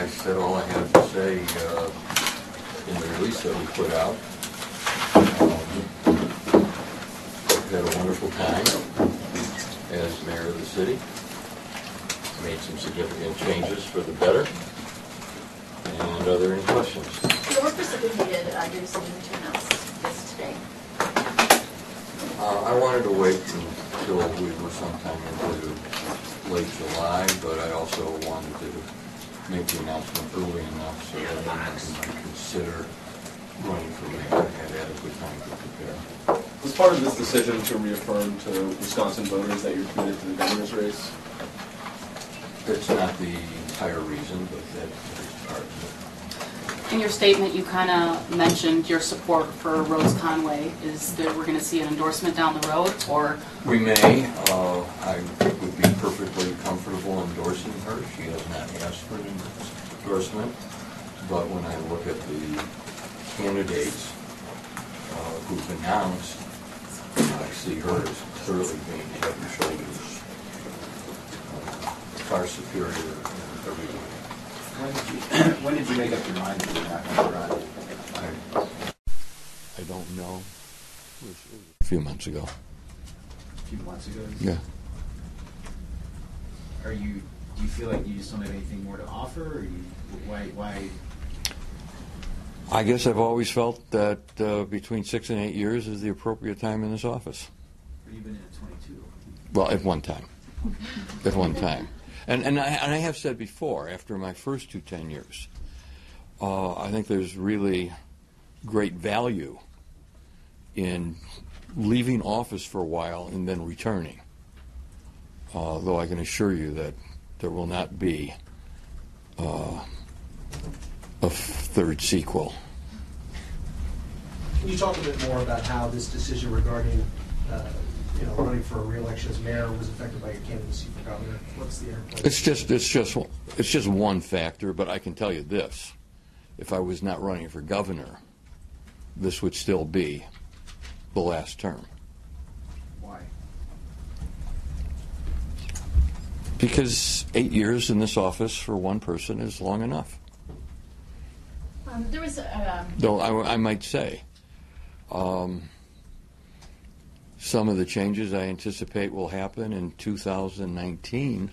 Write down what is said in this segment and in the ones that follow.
I said all I had to say in the release that we put out. I've had a wonderful time as mayor of the city. Made some significant changes for the better. And are there any questions? The workers that we needed, there was a need to announce this today. I wanted to wait until we were sometime into late July, but I also wanted to make the announcement early enough so that I can consider running for mayor and had adequate time to prepare. Was part of this decision to reaffirm to Wisconsin voters that you're committed to the governor's race? That's not the entire reason, but that's part of it. In your statement, you kind of mentioned your support for Rose Conway. Is that we're going to see an endorsement down the road, or? We may. I would be perfectly comfortable endorsing her. She has not asked for an endorsement, but when I look at the candidates who've announced, I see her as thoroughly being head and shoulders far superior in every way. When did you make up your mind that you were not going to run? I don't know. A few months ago. A few months ago? Yeah. Are you? Do you feel like you just don't have anything more to offer? Or you, why? I guess I've always felt that between 6 and 8 years is the appropriate time in this office. But you've been in at 22. Well, at one time. At one time. And I have said before, after my first two 10 years, I think there's really great value in leaving office for a while and then returning. Though I can assure you that there will not be a third sequel. Can you talk a bit more about how this decision regarding running for re-election as mayor was affected by your candidacy for governor? What's the airport? It's just one factor, but I can tell you this: if I was not running for governor, this would still be the last term. Why? Because 8 years in this office for one person is long enough. There was a. Though I might say. Some of the changes I anticipate will happen in 2019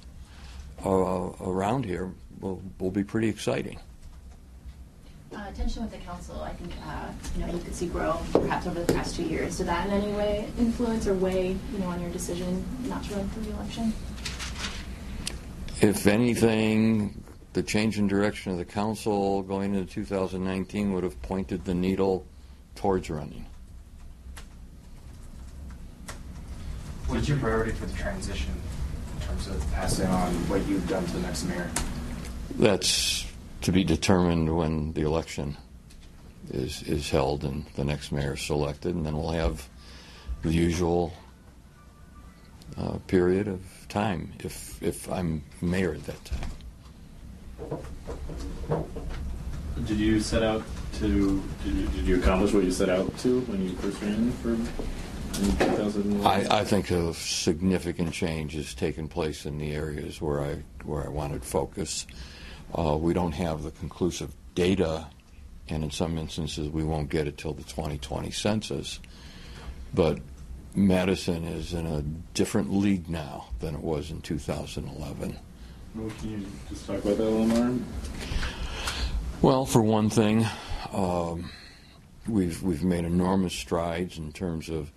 around here will be pretty exciting. Tension with the council, I think, you could see grow perhaps over the past 2 years. Did that in any way influence or weigh, on your decision not to run for re-election? If anything, the change in direction of the council going into 2019 would have pointed the needle towards running. What's your priority for the transition in terms of passing on what you've done to the next mayor? That's to be determined when the election is held and the next mayor is selected, and then we'll have the usual period of time if I'm mayor at that time. Did you set out to? Did you accomplish what you set out to when you first ran for? I think a significant change has taken place in the areas where I wanted focus. We don't have the conclusive data, and in some instances we won't get it till the 2020 census. But Madison is in a different league now than it was in 2011. Well, can you just talk about that a little more? Well, for one thing, we've made enormous strides in terms of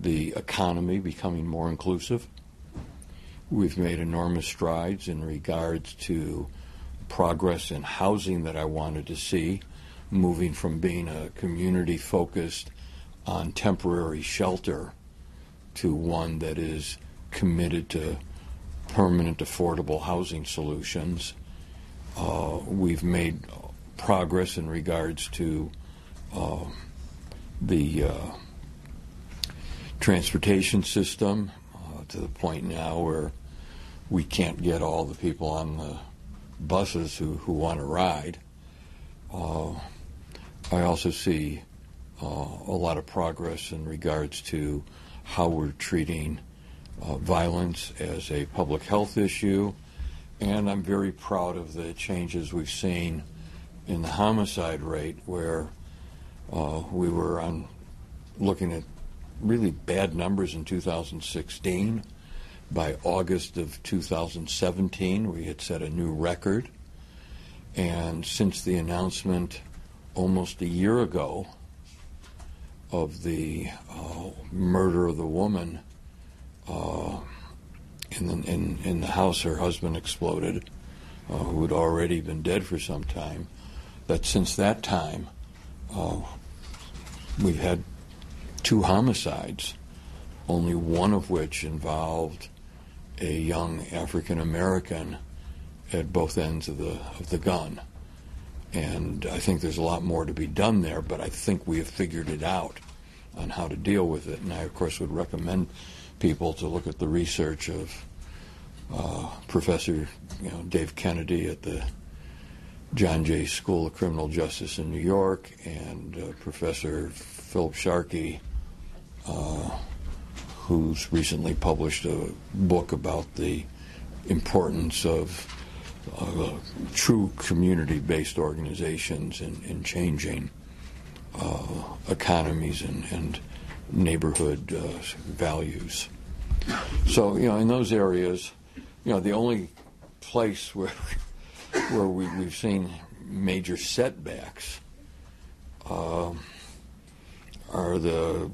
the economy becoming more inclusive. We've made enormous strides in regards to progress in housing that I wanted to see, moving from being a community focused on temporary shelter to one that is committed to permanent affordable housing solutions. We've made progress in regards to the transportation system to the point now where we can't get all the people on the buses who want to ride. I also see a lot of progress in regards to how we're treating violence as a public health issue And I'm very proud of the changes we've seen in the homicide rate, where we were looking at really bad numbers in 2016. By August of 2017, we had set a new record. And since the announcement almost a year ago of the murder of the woman in the house her husband exploded, who had already been dead for some time, that since that time we've had 2 homicides, only one of which involved a young African American at both ends of the gun. And I think there's a lot more to be done there, but I think we have figured it out on how to deal with it. And I, of course, would recommend people to look at the research of Professor Dave Kennedy at the John Jay School of Criminal Justice in New York, and Professor Philip Sharkey, who's recently published a book about the importance of true community-based organizations in changing economies and neighborhood values. So, in those areas, the only place where we've seen major setbacks are the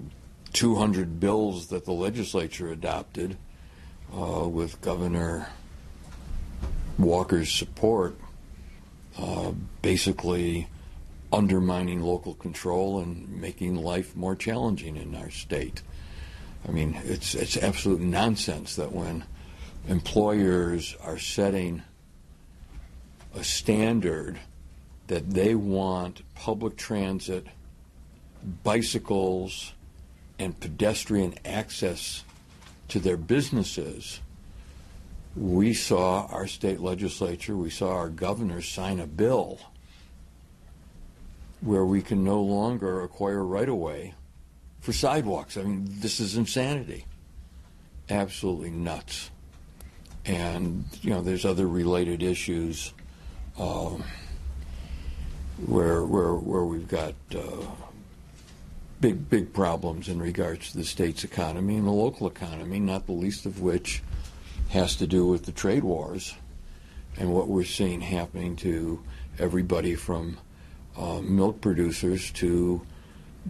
200 bills that the legislature adopted with Governor Walker's support, basically undermining local control and making life more challenging in our state. I mean, it's absolute nonsense that when employers are setting a standard that they want public transit, bicycles, and pedestrian access to their businesses, we saw our state legislature, we saw our governor sign a bill where we can no longer acquire right-of-way for sidewalks. I mean, this is insanity. Absolutely nuts. And, there's other related issues where we've got big problems in regards to the state's economy and the local economy, not the least of which has to do with the trade wars and what we're seeing happening to everybody from milk producers to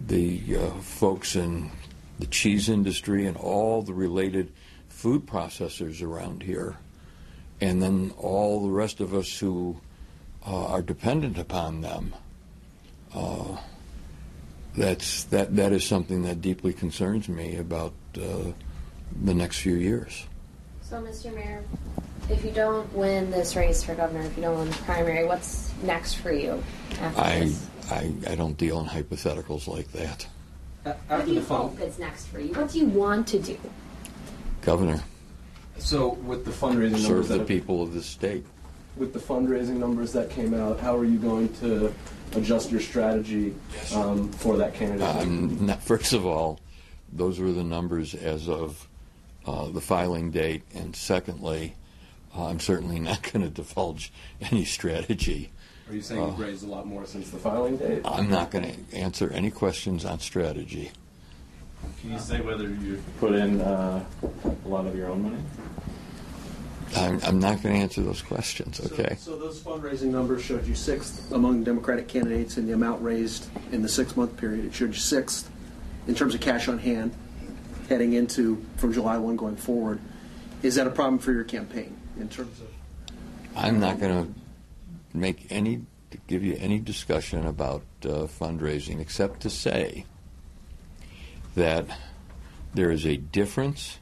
the folks in the cheese industry and all the related food processors around here, and then all the rest of us who are dependent upon them. That is something that deeply concerns me about the next few years. So, Mr. Mayor, if you don't win this race for governor, if you don't win the primary, what's next for you after this? I don't deal in hypotheticals like that. What do you hope is next for you? What do you want to do? Governor. So, with the fundraising numbers... Serve the people of this state. With the fundraising numbers that came out, how are you going to adjust your strategy for that candidacy? First of all, those were the numbers as of the filing date, and secondly, I'm certainly not going to divulge any strategy. Are you saying you've raised a lot more since the filing date? I'm not going to answer any questions on strategy. Can you say whether you've put in a lot of your own money? I'm not going to answer those questions, okay? So those fundraising numbers showed you sixth among Democratic candidates in the amount raised in the 6-month period. It showed you sixth in terms of cash on hand heading into from July 1 going forward. Is that a problem for your campaign in terms of? I'm not going to give you any discussion about fundraising, except to say that there is a difference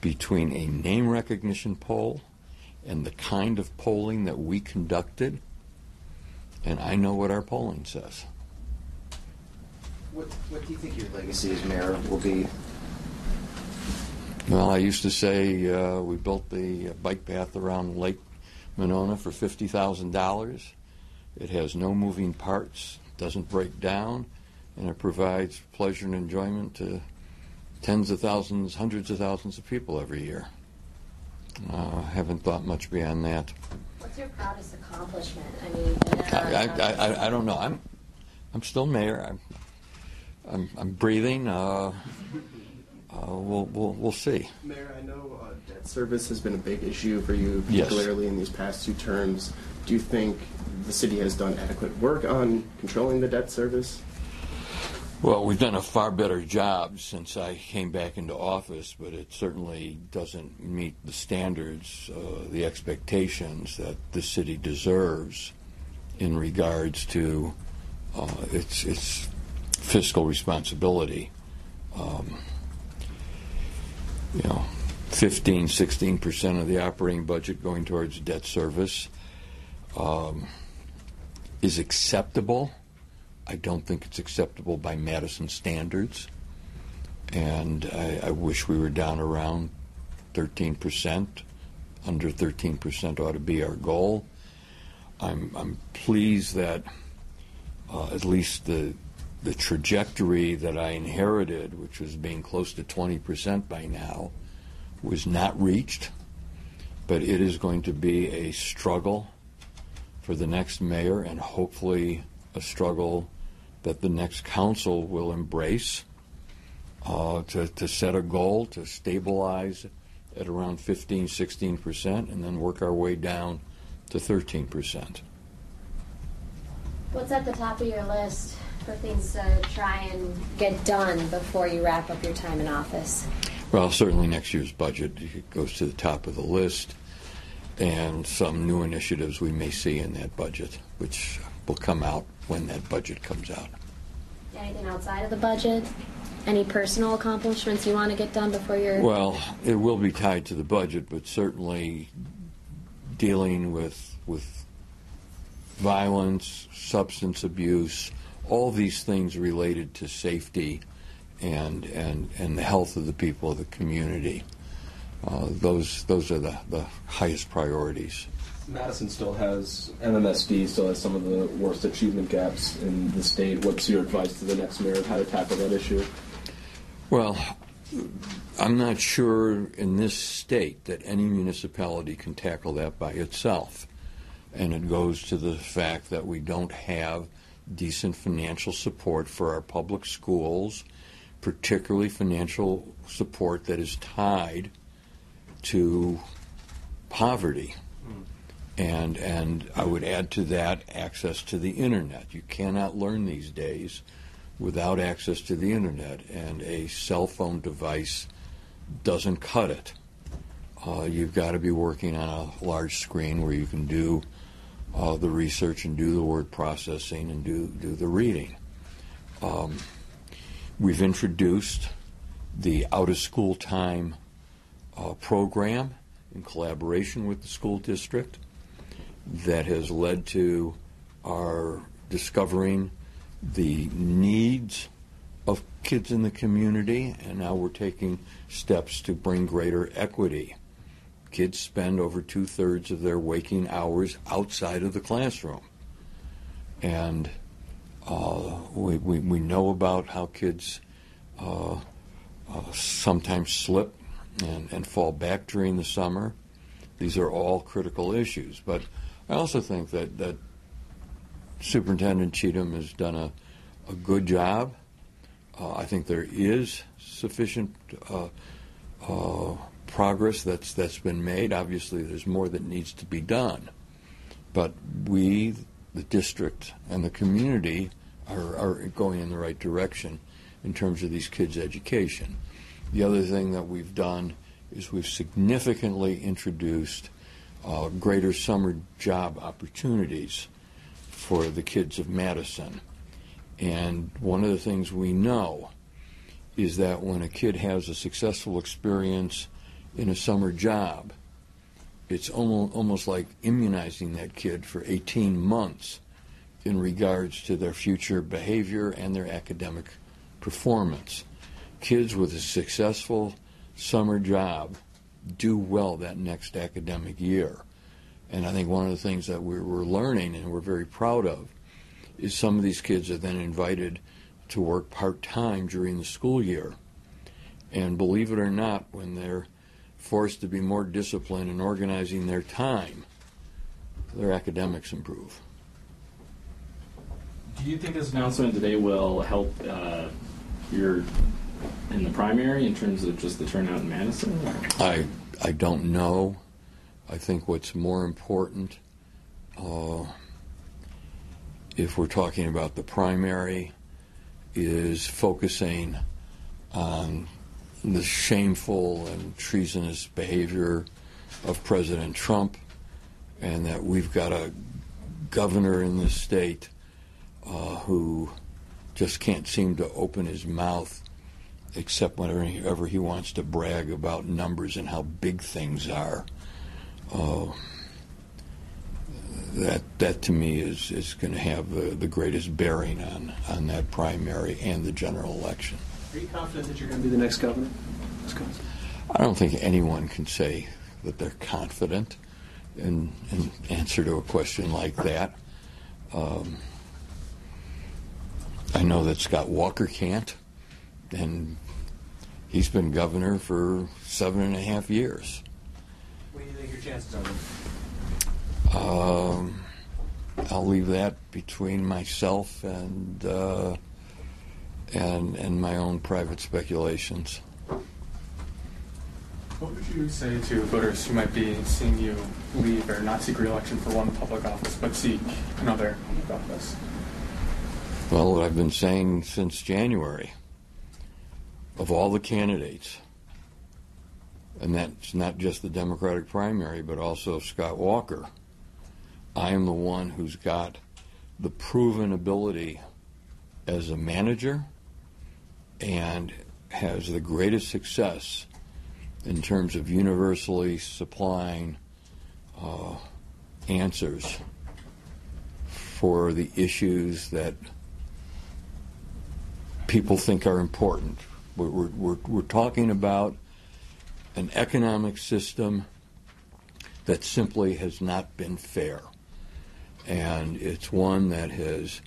between a name recognition poll and the kind of polling that we conducted, and I know what our polling says. What do you think your legacy as mayor will be? Well, I used to say we built the bike path around Lake Monona for $50,000. It has no moving parts, doesn't break down, and it provides pleasure and enjoyment to tens of thousands, hundreds of thousands of people every year. haven't thought much beyond that. What's your proudest accomplishment? I mean, I don't know. I'm still mayor. I'm breathing. We'll see. Mayor, I know debt service has been a big issue for you, particularly in these past two terms. Do you think the city has done adequate work on controlling the debt service? Well, we've done a far better job since I came back into office, but it certainly doesn't meet the standards, the expectations that the city deserves in regards to its fiscal responsibility. You know, 15–16% of the operating budget going towards debt service is acceptable. I don't think it's acceptable by Madison standards, and I wish we were down around 13%. Under 13% ought to be our goal. I'm pleased that at least the trajectory that I inherited, which was being close to 20% by now, was not reached. But it is going to be a struggle for the next mayor, and hopefully a struggle that the next council will embrace to set a goal to stabilize at around 15–16% and then work our way down to 13%. What's at the top of your list for things to try and get done before you wrap up your time in office? Well, certainly next year's budget goes to the top of the list, and some new initiatives we may see in that budget, which will come out when that budget comes out. Anything outside of the budget? Any personal accomplishments you want to get done before your... Well, it will be tied to the budget, but certainly dealing with violence, substance abuse, all these things related to safety and the health of the people of the community. Those are the highest priorities. Madison MMSD still has some of the worst achievement gaps in the state. What's your advice to the next mayor of how to tackle that issue? Well, I'm not sure in this state that any municipality can tackle that by itself. And it goes to the fact that we don't have decent financial support for our public schools, particularly financial support that is tied to poverty. And I would add to that access to the internet. You cannot learn these days without access to the internet, and a cell phone device doesn't cut it. You've got to be working on a large screen where you can do the research and do the word processing and do the reading. We've introduced the out-of-school time program in collaboration with the school district. That has led to our discovering the needs of kids in the community, and now we're taking steps to bring greater equity. Kids spend over 2/3 of their waking hours outside of the classroom, and we know about how kids sometimes slip and fall back during the summer. These are all critical issues, but I also think that Superintendent Cheatham has done a good job. I think there is sufficient progress that's been made. Obviously, there's more that needs to be done. But we, the district and the community, are going in the right direction in terms of these kids' education. The other thing that we've done is we've significantly introduced greater summer job opportunities for the kids of Madison. And one of the things we know is that when a kid has a successful experience in a summer job, it's almost like immunizing that kid for 18 months in regards to their future behavior and their academic performance. Kids with a successful summer job do well that next academic year. And I think one of the things that we were learning and we're very proud of is some of these kids are then invited to work part-time during the school year. And believe it or not, when they're forced to be more disciplined in organizing their time, their academics improve. Do you think this announcement today will help in the primary in terms of just the turnout in Madison? I don't know. I think what's more important, if we're talking about the primary, is focusing on the shameful and treasonous behavior of President Trump, and that we've got a governor in this state who just can't seem to open his mouth except whenever he wants to brag about numbers and how big things are. That to me is going to have the greatest bearing on that primary and the general election. Are you confident that you're going to be the next governor of Wisconsin? I don't think anyone can say that they're confident in answer to a question like that. I know that Scott Walker can't, and he's been governor for 7.5 years. What do you think your chances are? I'll leave that between myself and my own private speculations. What would you say to voters who might be seeing you leave or not seek re-election for one public office but seek another public office? Well, what I've been saying since January, of all the candidates, and that's not just the Democratic primary but also Scott Walker, I am the one who's got the proven ability as a manager and has the greatest success in terms of universally supplying answers for the issues that people think are important. We're talking about an economic system that simply has not been fair. And it's one that has,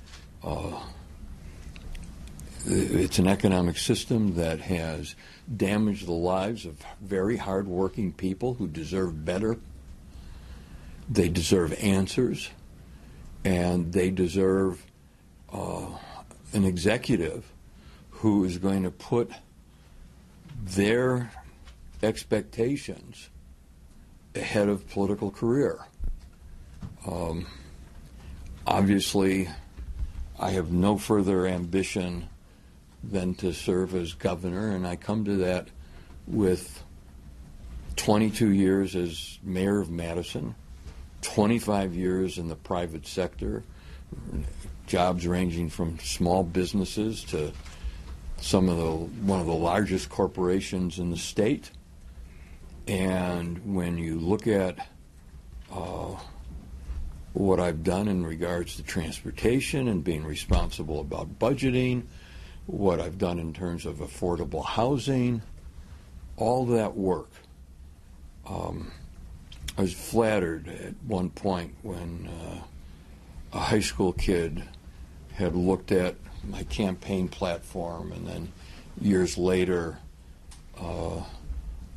it's an economic system that has damaged the lives of very hard-working people who deserve better. They deserve answers, and they deserve an executive who is going to put their expectations ahead of political career. Obviously, I have no further ambition than to serve as governor, and I come to that with 22 years as mayor of Madison, 25 years in the private sector, jobs ranging from small businesses to one of the largest corporations in the state. And when you look at what I've done in regards to transportation and being responsible about budgeting, what I've done in terms of affordable housing, all that work. I was flattered at one point when a high school kid had looked at my campaign platform and then years later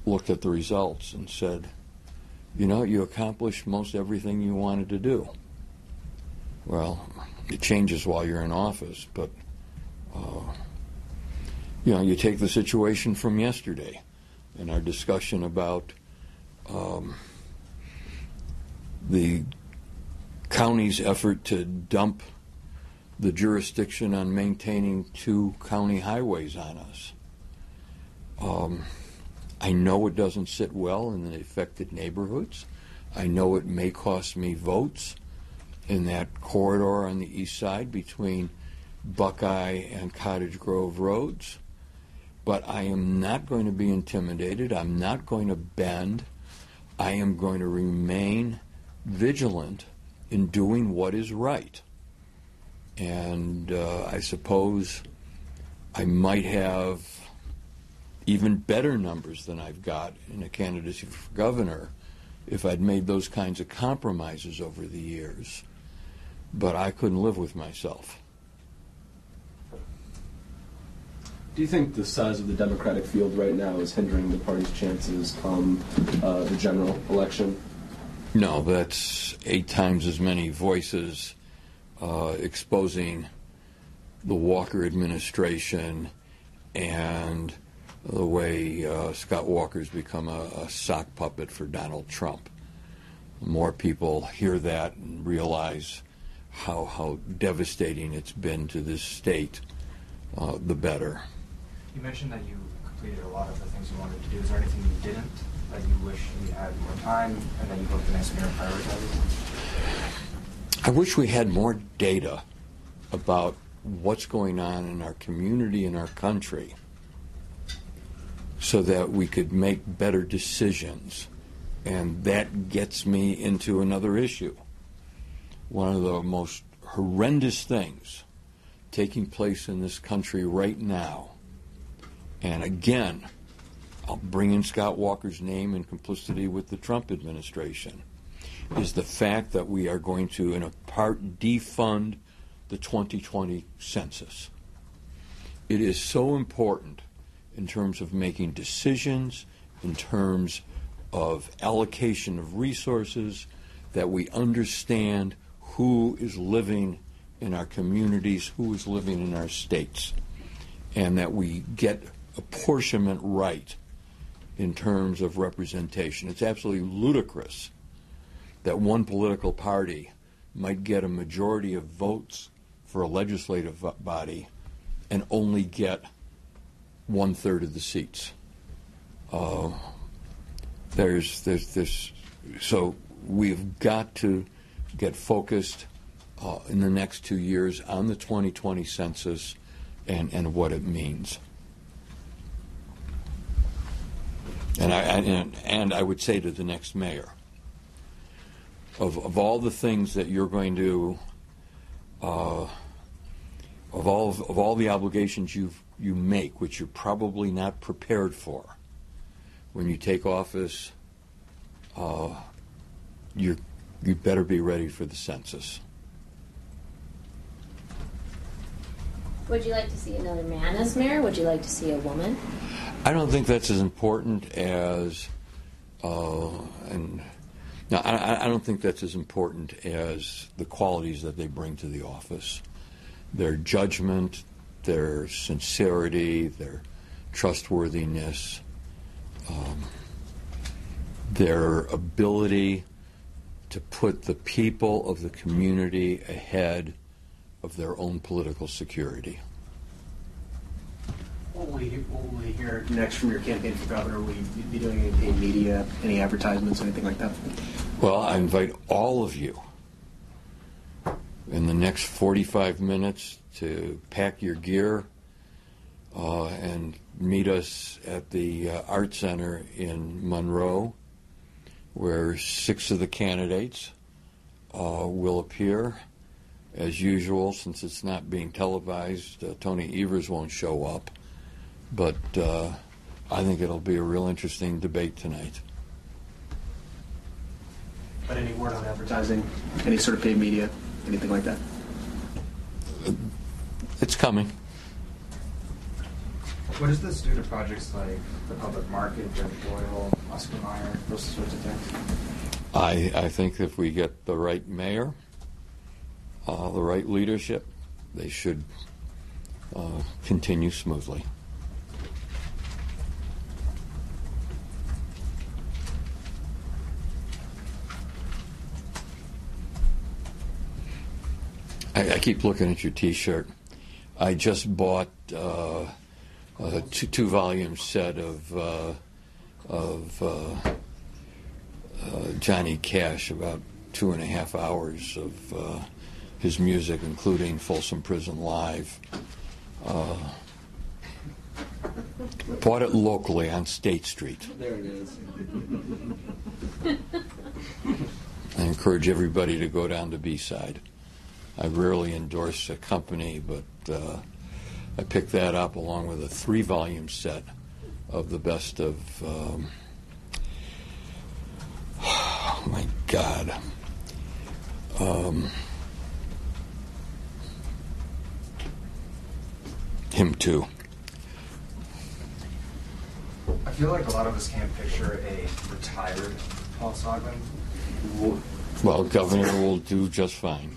looked at the results and said, "You know, you accomplished most everything you wanted to do." Well, it changes while you're in office, but, you know, you take the situation from yesterday and our discussion about the county's effort to dump the jurisdiction on maintaining 2 county highways on us. I know it doesn't sit well in the affected neighborhoods. I know it may cost me votes in that corridor on the east side between Buckeye and Cottage Grove roads, but I am not going to be intimidated. I'm not going to bend. I am going to remain vigilant in doing what is right. And I suppose I might have even better numbers than I've got in a candidacy for governor if I'd made those kinds of compromises over the years. But I couldn't live with myself. Do you think the size of the Democratic field right now is hindering the party's chances come the general election? No, that's 8 times as many voices exposing the Walker administration and the way Scott Walker's become a sock puppet for Donald Trump. More people hear that and realize how devastating it's been to this state, the better. You mentioned that you completed a lot of the things you wanted to do. Is there anything you didn't, that you wish you had more time, and that you hope the next mayor prioritizes? I wish we had more data about what's going on in our community and our country, so that we could make better decisions. And that gets me into another issue. One of the most horrendous things taking place in this country right now, and again, I'll bring in Scott Walker's name in complicity with the Trump administration, is the fact that we are going to, in a part, defund the 2020 census. It is so important in terms of making decisions, in terms of allocation of resources, that we understand who is living in our communities, who is living in our states, and that we get apportionment right in terms of representation. It's absolutely ludicrous that one political party might get a majority of votes for a legislative body and only get 1/3 of the seats. So we've got to get focused in the next 2 years on the 2020 census and what it means. And I would say to the next mayor, of all the things that you're going to, of all the obligations you make, which you're probably not prepared for, when you take office, you better be ready for the census. Would you like to see another man as mayor? Would you like to see a woman? I don't think that's as important as, I don't think that's as important as the qualities that they bring to the office. Their judgment, their sincerity, their trustworthiness, their ability to put the people of the community ahead of their own political security. What will we hear next from your campaign for governor? Will you be doing any paid media, any advertisements, anything like that? Well, I invite all of you in the next 45 minutes to pack your gear and meet us at the Art Center in Monroe, where 6 of the candidates will appear. As usual, since it's not being televised, Tony Evers won't show up. But I think it'll be a real interesting debate tonight. But any word on advertising, any sort of paid media, anything like that? It's coming. What does this do to projects like the public market, Jerry Boyle, Oscar Mayer, those sorts of things? I think if we get the right mayor, the right leadership, they should continue smoothly. I keep looking at your T-shirt. I just bought a two-volume set of Johnny Cash, about 2.5 hours of his music, including Folsom Prison Live. Bought it locally on State Street. There it is. I encourage everybody to go down to B-side. I rarely endorse a company, but I picked that up along with a 3-volume set of the best of, oh my God, him too. feel like a lot of us can't picture a retired Paul Soglin. Well, Governor will do just fine.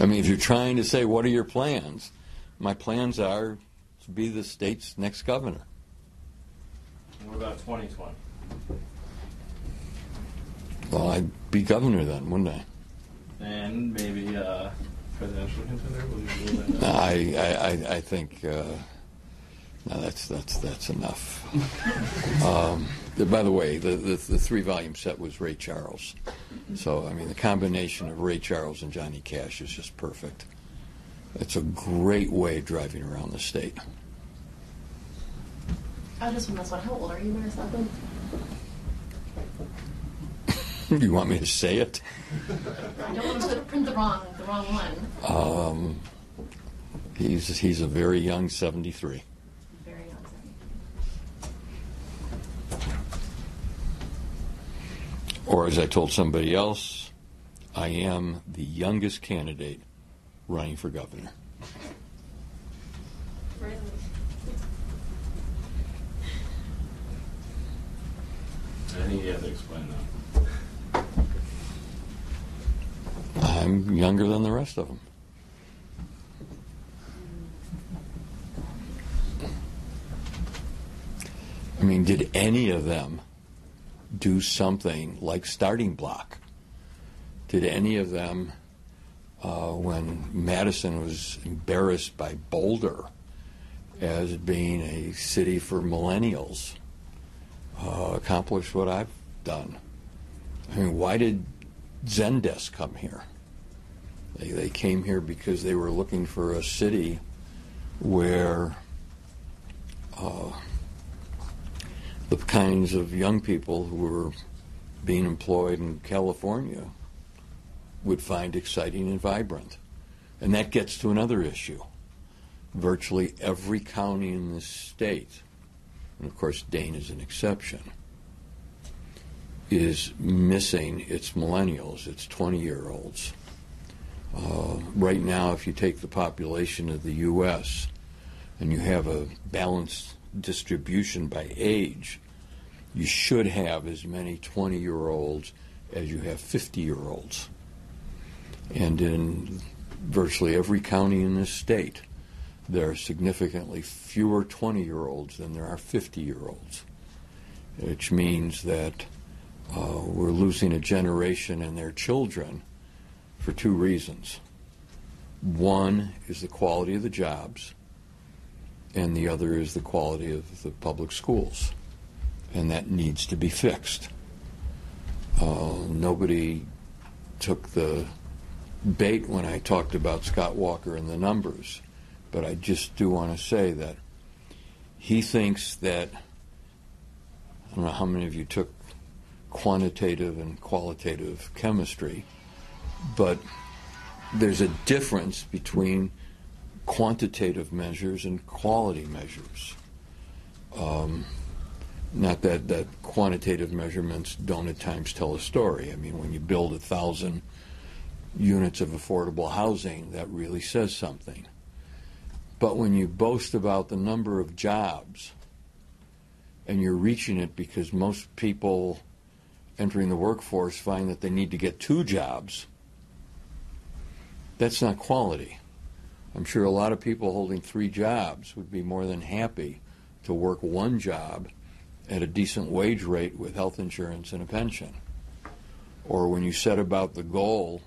I mean, if you're trying to say, what are your plans? My plans are to be the state's next governor. What about 2020? Well, I'd be governor then, wouldn't I? And maybe presidential contender? I think no, that's enough. By the way, the three-volume set was Ray Charles. So, I mean, the combination of Ray Charles and Johnny Cash is just perfect. It's a great way of driving around the state. I just want to say, how old are you when I saw them? You want me to say it? I don't want to print the wrong one. He's a very young 73. Very young 73. Or as I told somebody else, I am the youngest candidate running for governor. Really? I think you have to explain that. I'm younger than the rest of them. I mean, did any of them do something like Starting Block? Did any of them, when Madison was embarrassed by Boulder as being a city for millennials, accomplish what I've done? I mean, why did Zendesk come here? They came here because they were looking for a city where the kinds of young people who were being employed in California would find exciting and vibrant. And that gets to another issue. Virtually every county in this state, and of course Dane is an exception, is missing its millennials, its 20-year-olds. Right now, if you take the population of the U.S. and you have a balanced distribution by age, you should have as many 20-year-olds as you have 50-year-olds. And in virtually every county in this state, there are significantly fewer 20-year-olds than there are 50-year-olds, which means that we're losing a generation and their children for two reasons. One is the quality of the jobs, and the other is the quality of the public schools. And that needs to be fixed. Nobody took the bait when I talked about Scott Walker and the numbers, but I just do want to say that he thinks that, I don't know how many of you took quantitative and qualitative chemistry, but there's a difference between quantitative measures and quality measures. Not that quantitative measurements don't at times tell a story. I mean, when you build 1,000 units of affordable housing, that really says something. But when you boast about the number of jobs and you're reaching it because most people entering the workforce find that they need to get two jobs, that's not quality. I'm sure a lot of people holding three jobs would be more than happy to work one job at a decent wage rate with health insurance and a pension. Or when you set about the goal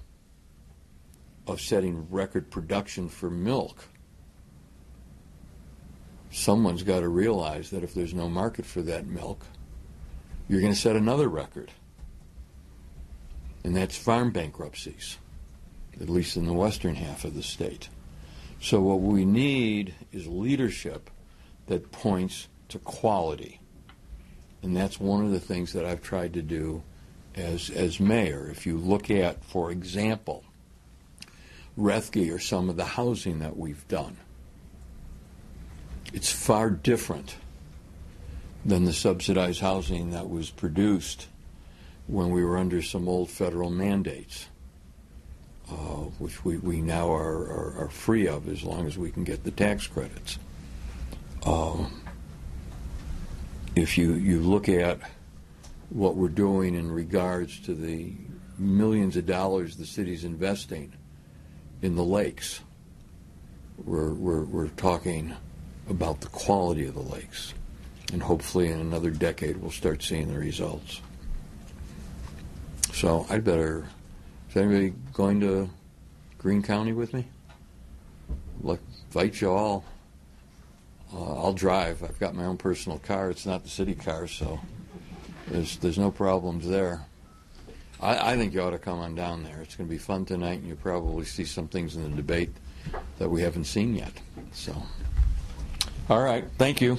of setting record production for milk, someone's got to realize that if there's no market for that milk, you're going to set another record. And that's farm bankruptcies, at least in the western half of the state. So what we need is leadership that points to quality. And that's one of the things that I've tried to do as mayor. If you look at, for example, Rethke or some of the housing that we've done, it's far different than the subsidized housing that was produced when we were under some old federal mandates. which we now are free of as long as we can get the tax credits. If you look at what we're doing in regards to the millions of dollars the city's investing in the lakes, we're talking about the quality of the lakes, and hopefully in another decade we'll start seeing the results. So I'd better. Is anybody going to Green County with me? Look, invite you all. I'll drive. I've got my own personal car. It's not the city car, so there's no problems there. I think you ought to come on down there. It's going to be fun tonight, and you'll probably see some things in the debate that we haven't seen yet. So, all right, thank you.